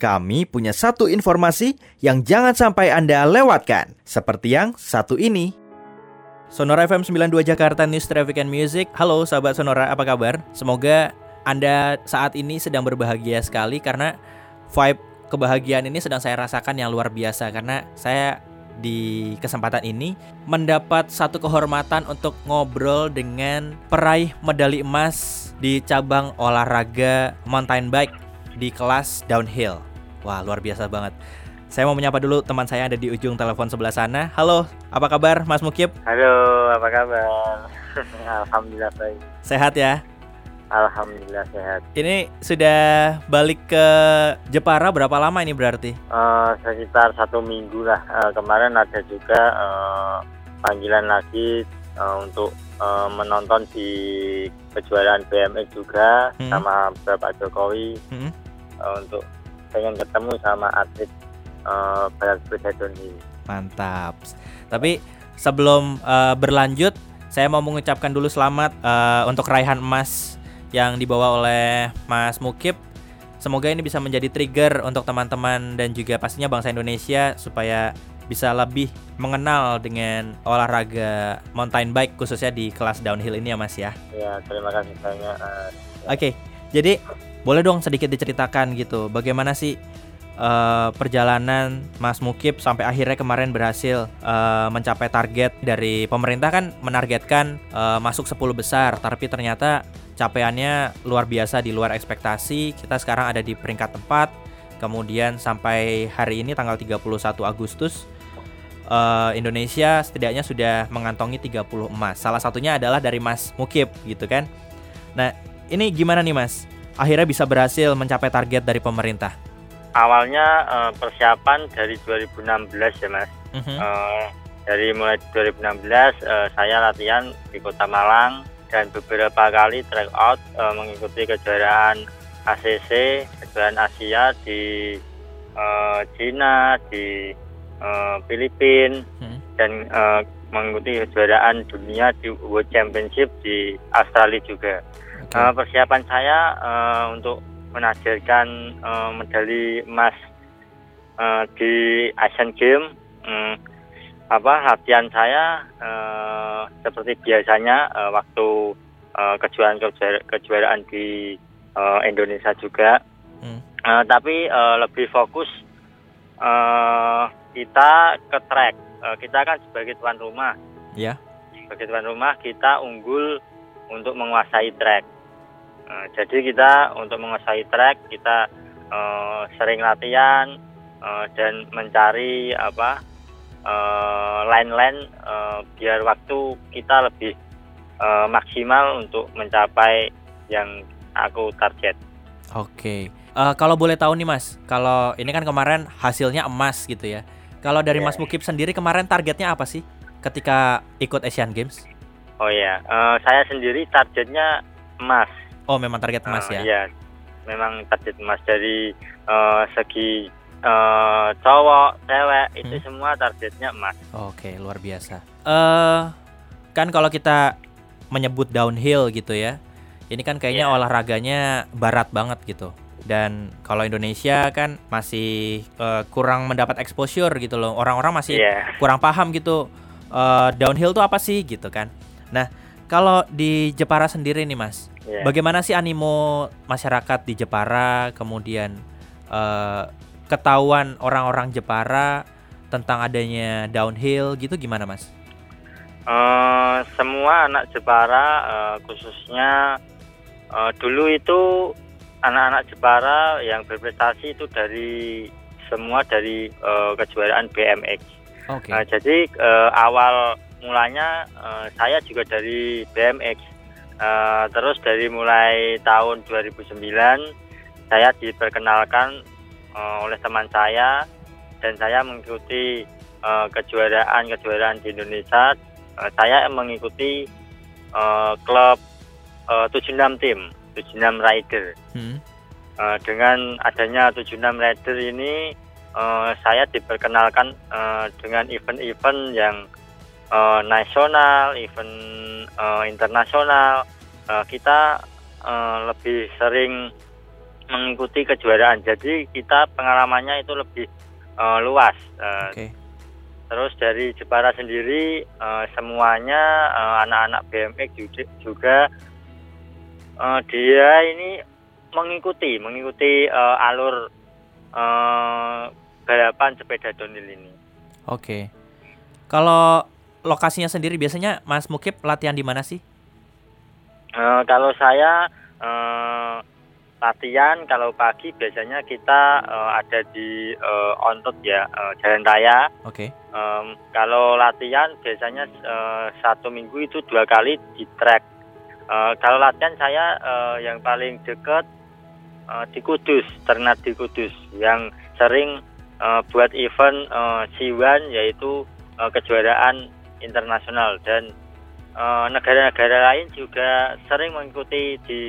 Kami punya satu informasi yang jangan sampai Anda lewatkan, seperti yang satu ini. Sonora FM 92 Jakarta News Traffic and Music. Halo sahabat Sonora, apa kabar? Semoga Anda saat ini sedang berbahagia sekali karena vibe kebahagiaan ini sedang saya rasakan yang luar biasa. Karena saya di kesempatan ini mendapat satu kehormatan untuk ngobrol dengan peraih medali emas di cabang olahraga mountain bike di kelas downhill. Wah, luar biasa banget. Saya mau menyapa dulu teman saya ada di ujung telepon sebelah sana. Halo, apa kabar Mas Mukib? Halo, apa kabar? Alhamdulillah baik. Sehat ya? Alhamdulillah sehat. Ini sudah balik ke Jepara berapa lama ini berarti? Sekitar 1 minggu lah. Kemarin ada juga panggilan lagi untuk menonton di kejuaraan BMX juga sama Bapak Jokowi untuk pengen ketemu sama atlet balap sepeda downhill. Mantap. Tapi sebelum berlanjut, saya mau mengucapkan dulu selamat untuk raihan emas yang dibawa oleh Mas Mukib. Semoga ini bisa menjadi trigger untuk teman-teman dan juga pastinya bangsa Indonesia supaya bisa lebih mengenal dengan olahraga mountain bike khususnya di kelas downhill ini ya Mas ya. Ya, terima kasih banyak. Oke, jadi boleh dong sedikit diceritakan gitu bagaimana sih perjalanan Mas Mukib sampai akhirnya kemarin berhasil mencapai target dari pemerintah, kan menargetkan masuk 10 besar, tapi ternyata capaiannya luar biasa di luar ekspektasi. Kita sekarang ada di peringkat 4, kemudian sampai hari ini tanggal 31 Agustus Indonesia setidaknya sudah mengantongi 30 emas. Salah satunya adalah dari Mas Mukib gitu kan. Nah, ini gimana nih Mas? Akhirnya bisa berhasil mencapai target dari pemerintah. Awalnya persiapan dari 2016 ya Mas. Dari mulai 2016 saya latihan di kota Malang dan beberapa kali track out mengikuti kejuaraan ACC, kejuaraan Asia di Cina, di Filipina dan mengikuti kejuaraan dunia di World Championship di Australia juga. Persiapan saya untuk menargetkan medali emas di Asian Games. Latihan saya seperti biasanya waktu kejuaraan di Indonesia juga. Tapi lebih fokus kita ke track. Kita kan sebagai tuan rumah. Ya. Yeah. Sebagai tuan rumah kita unggul untuk menguasai track. Jadi kita untuk menguasai track kita sering latihan dan mencari line-line biar waktu kita lebih maksimal untuk mencapai yang aku target. Oke. Kalau boleh tahu nih Mas, kalau ini kan kemarin hasilnya emas gitu ya. Kalau dari Mas Mukib sendiri kemarin targetnya apa sih ketika ikut Asian Games? Oh iya, saya sendiri targetnya emas. Oh, memang target emas ya? Iya, memang target emas dari segi cowok, cewek, itu semua targetnya emas. Oke, luar biasa. Kan kalau kita menyebut downhill gitu ya, ini kan kayaknya olahraganya barat banget gitu. Dan kalau Indonesia kan masih kurang mendapat exposure gitu loh. Orang-orang masih kurang paham gitu downhill tuh apa sih gitu kan. Nah, kalau di Jepara sendiri nih Mas, bagaimana sih animo masyarakat di Jepara, kemudian ketahuan orang-orang Jepara tentang adanya downhill gitu gimana Mas? Semua anak Jepara khususnya dulu itu anak-anak Jepara yang berprestasi itu dari semua dari kejuaraan BMX. Okay. Jadi awal mulanya saya juga dari BMX, terus dari mulai tahun 2009 saya diperkenalkan oleh teman saya dan saya mengikuti kejuaraan-kejuaraan di Indonesia. Saya mengikuti klub 76 rider. Dengan adanya 76 rider ini saya diperkenalkan dengan event-event yang nasional, event internasional. Kita lebih sering mengikuti kejuaraan. Jadi kita pengalamannya itu lebih luas. Okay. Terus dari Jepara sendiri semuanya anak-anak BMX juga dia ini mengikuti alur balapan sepeda downhill ini. Oke. Okay. Kalau lokasinya sendiri biasanya Mas Mukib latihan di mana sih? Kalau saya latihan kalau pagi biasanya kita ada di Ontot ya, jalan raya. Oke. Okay. Kalau latihan biasanya satu minggu itu 2 kali di trek. Kalau latihan saya yang paling dekat di Kudus, Ternate di Kudus, yang sering buat event C1 yaitu kejuaraan internasional, dan negara-negara lain juga sering mengikuti di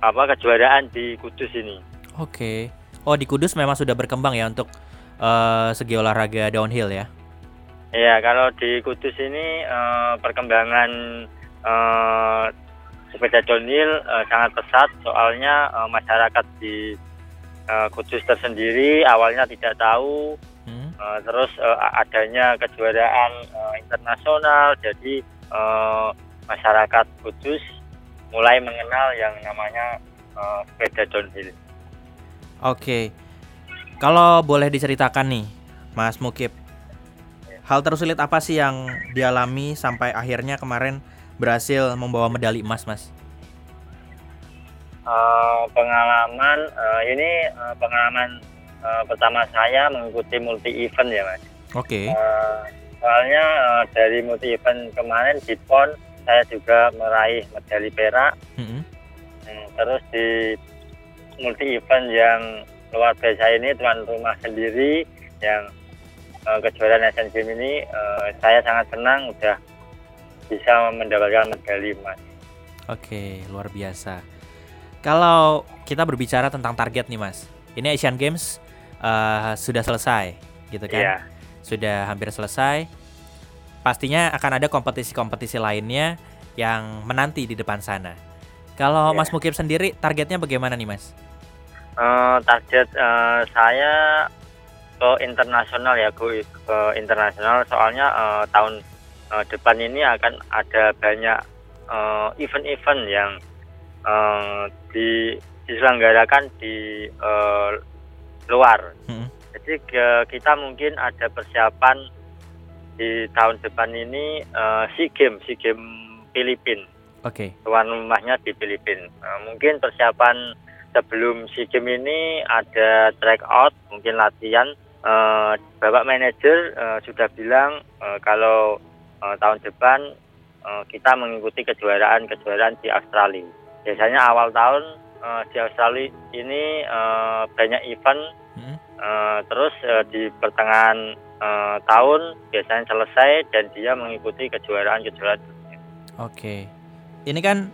kejuaraan di Kudus ini. Oke. Oh, di Kudus memang sudah berkembang ya untuk segi olahraga downhill ya? Iya, kalau di Kudus ini perkembangan sepeda downhill sangat pesat, soalnya masyarakat di Kudus tersendiri awalnya tidak tahu, terus adanya kejuaraan internasional, jadi masyarakat Kudus mulai mengenal yang namanya sepeda downhill. Oke. Kalau boleh diceritakan nih, Mas Mukib, hal tersulit apa sih yang dialami sampai akhirnya kemarin berhasil membawa medali emas, Mas? Pengalaman ini pengalaman pertama saya mengikuti multi event ya, Mas. Oke. Okay. Soalnya dari multi event kemarin di PON saya juga meraih medali perak. Mm-hmm. Terus di multi event yang luar biasa ini, tuan rumah sendiri yang kejuaraan Asian Games ini, saya sangat senang udah bisa mendapatkan medali emas. Oke, luar biasa. Kalau kita berbicara tentang target nih, Mas, ini Asian Games sudah selesai gitu kan? Yeah. Sudah hampir selesai. Pastinya akan ada kompetisi-kompetisi lainnya yang menanti di depan sana. Kalau Mas Mukib sendiri targetnya bagaimana nih, Mas? Target saya ke internasional ya, ke internasional. Soalnya tahun depan ini akan ada banyak event-event yang diselenggarakan di luar. Mm-hmm. Jadi kita mungkin ada persiapan di tahun depan ini SEA Games Filipina. Oke. Okay. Tuan rumahnya di Filipina. Mungkin persiapan sebelum SEA Games ini ada track out, mungkin latihan. Bapak manajer sudah bilang kalau tahun depan kita mengikuti kejuaraan di Australia. Biasanya awal tahun di Australia ini banyak event. Terus di pertengahan tahun biasanya selesai dan dia mengikuti kejuaraan. Oke. Ini kan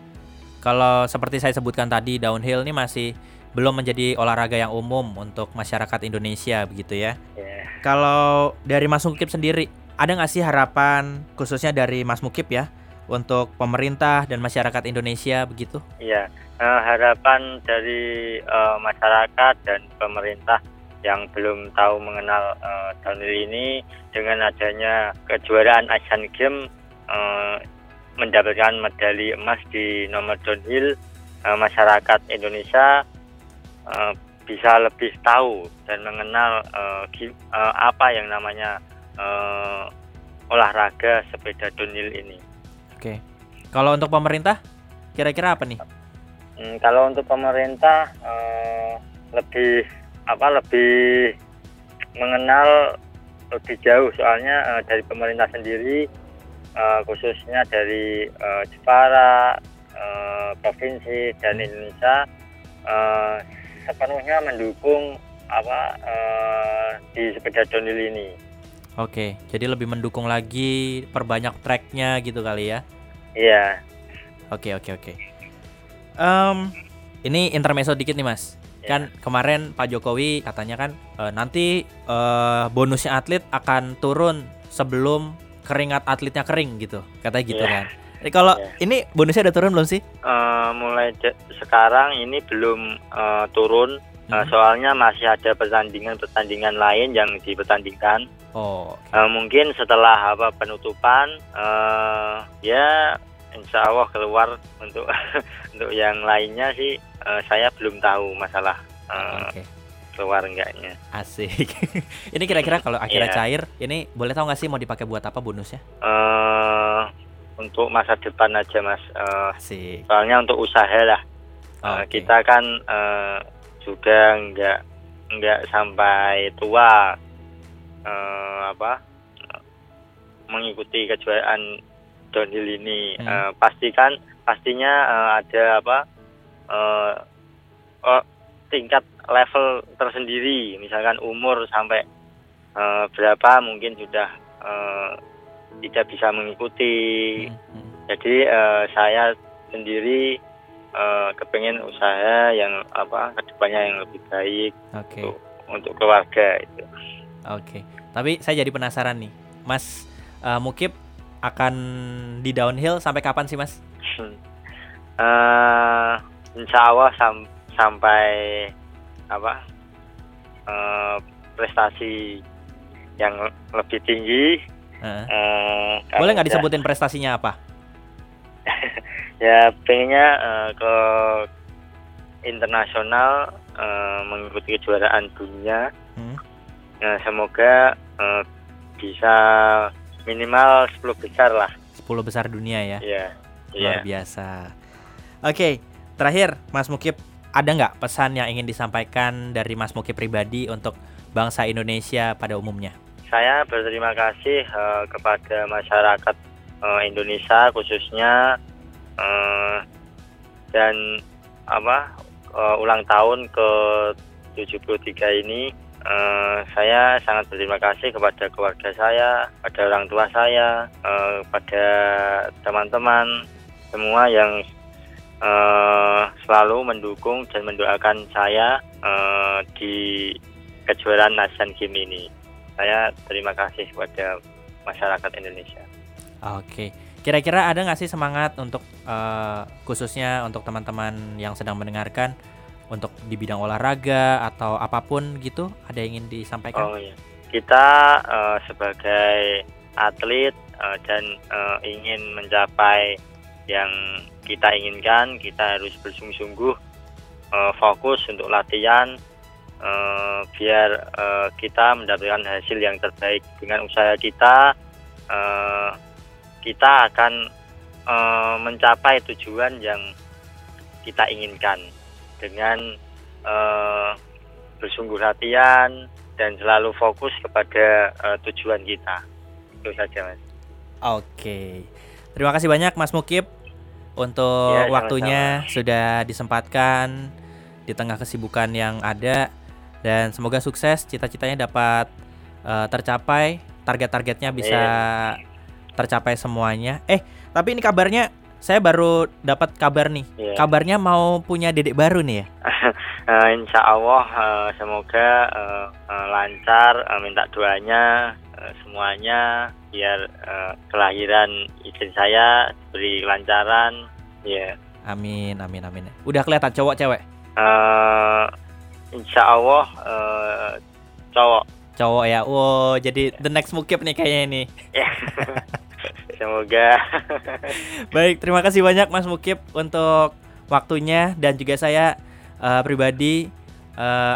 kalau seperti saya sebutkan tadi, downhill ini masih belum menjadi olahraga yang umum untuk masyarakat Indonesia begitu ya. Yeah. Kalau dari Mas Mukib sendiri, ada nggak sih harapan khususnya dari Mas Mukib ya untuk pemerintah dan masyarakat Indonesia begitu? Iya. Harapan dari masyarakat dan pemerintah yang belum tahu mengenal downhill ini, dengan adanya kejuaraan Asian Games mendapatkan medali emas di nomor downhill, masyarakat Indonesia bisa lebih tahu dan mengenal apa yang namanya olahraga sepeda downhill ini. Oke. Kalau untuk pemerintah kira-kira apa nih? Kalau untuk pemerintah lebih mengenal lebih jauh, soalnya dari pemerintah sendiri khususnya dari Jepara, provinsi dan Indonesia sepenuhnya mendukung di sepeda downhill ini. Oke, jadi lebih mendukung lagi, perbanyak tracknya gitu kali ya? Iya. Oke. Ini intermezzo dikit nih, Mas. Kan kemarin Pak Jokowi katanya kan nanti bonusnya atlet akan turun sebelum keringat atletnya kering gitu, katanya gitu kan. Kalau ini bonusnya ada turun belum sih? Mulai sekarang ini belum turun. Soalnya masih ada pertandingan lain yang dipertandingkan. Oh. Okay. Mungkin setelah penutupan, ya insya Allah keluar untuk yang lainnya sih. Saya belum tahu masalah keluar enggaknya. Asik. Ini kira-kira kalau akhirnya cair, ini boleh tahu nggak sih mau dipakai buat apa bonusnya? Untuk masa depan aja mas. Soalnya untuk usaha lah. Kita kan juga nggak sampai tua mengikuti kejuaraan downhill ini. Pastinya ada tingkat level tersendiri, misalkan umur sampai berapa mungkin sudah tidak bisa mengikuti. Jadi saya sendiri kepengen usaha yang kedepannya yang lebih baik untuk keluarga itu. Oke. Tapi saya jadi penasaran nih, Mas Mukib akan di downhill sampai kapan sih, Mas? Insya Allah sampai prestasi yang lebih tinggi. Boleh nggak disebutin prestasinya apa? Ya pengennya ke internasional, mengikuti kejuaraan dunia. Semoga bisa minimal 10 besar lah. 10 besar dunia ya. Luar biasa. Oke, terakhir Mas Mukib, ada nggak pesan yang ingin disampaikan dari Mas Mukib pribadi untuk bangsa Indonesia pada umumnya? Saya berterima kasih kepada masyarakat Indonesia khususnya. Dan ulang tahun ke 73 ini saya sangat berterima kasih kepada keluarga saya, pada orang tua saya, pada teman-teman semua yang selalu mendukung dan mendoakan saya di kejuaraan Asian Games ini. Saya terima kasih kepada masyarakat Indonesia. Oke. Kira-kira ada nggak sih semangat untuk khususnya untuk teman-teman yang sedang mendengarkan untuk di bidang olahraga atau apapun gitu, ada yang ingin disampaikan? Kita sebagai atlet dan ingin mencapai yang kita inginkan, kita harus bersungguh-sungguh fokus untuk latihan biar kita mendapatkan hasil yang terbaik. Dengan usaha kita akan mencapai tujuan yang kita inginkan dengan bersungguh latihan dan selalu fokus kepada tujuan kita. Itu saja, Mas. Oke. Terima kasih banyak Mas Mukib untuk waktunya sudah disempatkan di tengah kesibukan yang ada, dan semoga sukses, cita-citanya dapat tercapai, target-targetnya bisa tercapai semuanya. Tapi ini kabarnya saya baru dapat kabar nih. Kabarnya mau punya dedek baru nih ya. Insya Allah semoga lancar. Minta doanya semuanya biar kelahiran istri saya diberi kelancaran. Amin. Udah kelihatan cowok cewek? Insya Allah cowok ya. Wow, jadi the next Mukib nih kayaknya ini. Semoga. Baik, terima kasih banyak Mas Mukib untuk waktunya, dan juga saya pribadi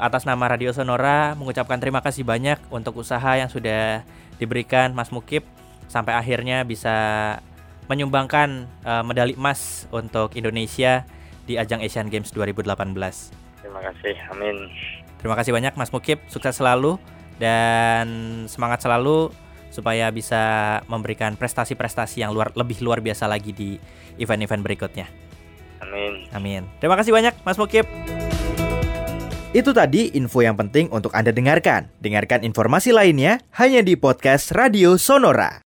atas nama Radio Sonora mengucapkan terima kasih banyak untuk usaha yang sudah diberikan Mas Mukib sampai akhirnya bisa menyumbangkan medali emas untuk Indonesia di ajang Asian Games 2018. Terima kasih. Amin. Terima kasih banyak Mas Mukib, sukses selalu dan semangat selalu supaya bisa memberikan prestasi-prestasi yang lebih luar biasa lagi di event-event berikutnya. Amin. Terima kasih banyak Mas Mukib. Itu tadi info yang penting untuk Anda dengarkan. Dengarkan informasi lainnya hanya di podcast Radio Sonora.